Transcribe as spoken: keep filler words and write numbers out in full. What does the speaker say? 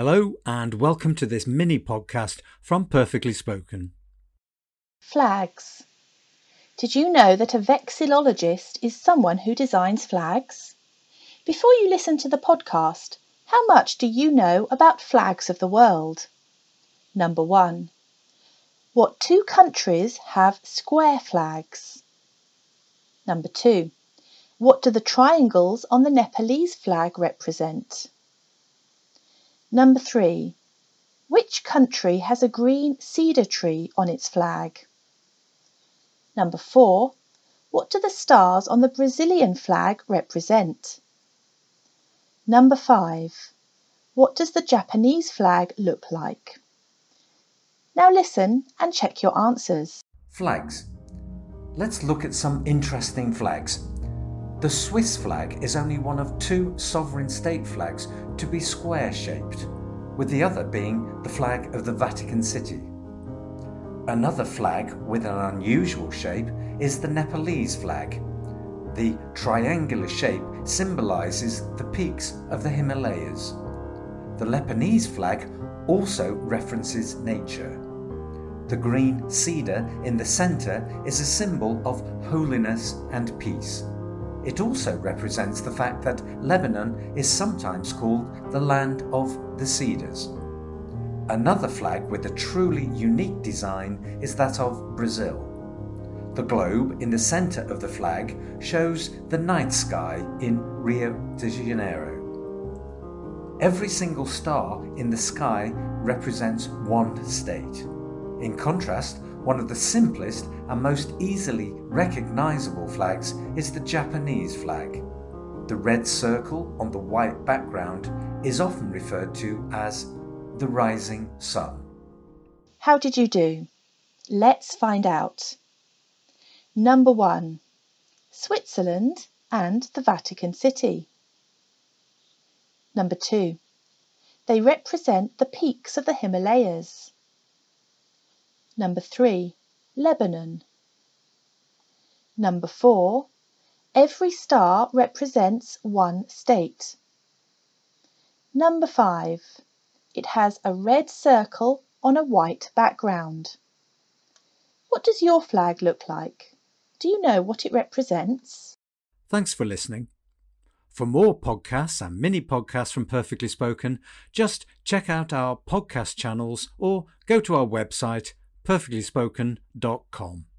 Hello and welcome to this mini podcast from Perfectly Spoken. Flags. Did you know that a vexillologist is someone who designs flags? Before you listen to the podcast, how much do you know about flags of the world? Number one. What two countries have square flags? Number two. What do the triangles on the Nepalese flag represent? Number three. Which country has a green cedar tree on its flag? Number four. What do the stars on the Brazilian flag represent? Number five. What does the Japanese flag look like? Now listen and check your answers. Flags. Let's look at some interesting flags. The Swiss flag is only one of two sovereign state flags to be square-shaped, with the other being the flag of the Vatican City. Another flag with an unusual shape is the Nepalese flag. The triangular shape symbolises the peaks of the Himalayas. The Lebanese flag also references nature. The green cedar in the centre is a symbol of holiness and peace. It also represents the fact that Lebanon is sometimes called the land of the cedars. Another flag with a truly unique design is that of Brazil. The globe in the centre of the flag shows the night sky in Rio de Janeiro. Every single star in the sky represents one state. In contrast, one of the simplest and most easily recognisable flags is the Japanese flag. The red circle on the white background is often referred to as the rising sun. How did you do? Let's find out. Number one. Switzerland and the Vatican City. Number two. They represent the peaks of the Himalayas. Number three. Lebanon. Number four. Every star represents one state. Number five. It has a red circle on a white background. What does your flag look like? Do you know what it represents? Thanks for listening. For more podcasts and mini podcasts from Perfectly Spoken, just check out our podcast channels or go to our website perfectly spoken dot com.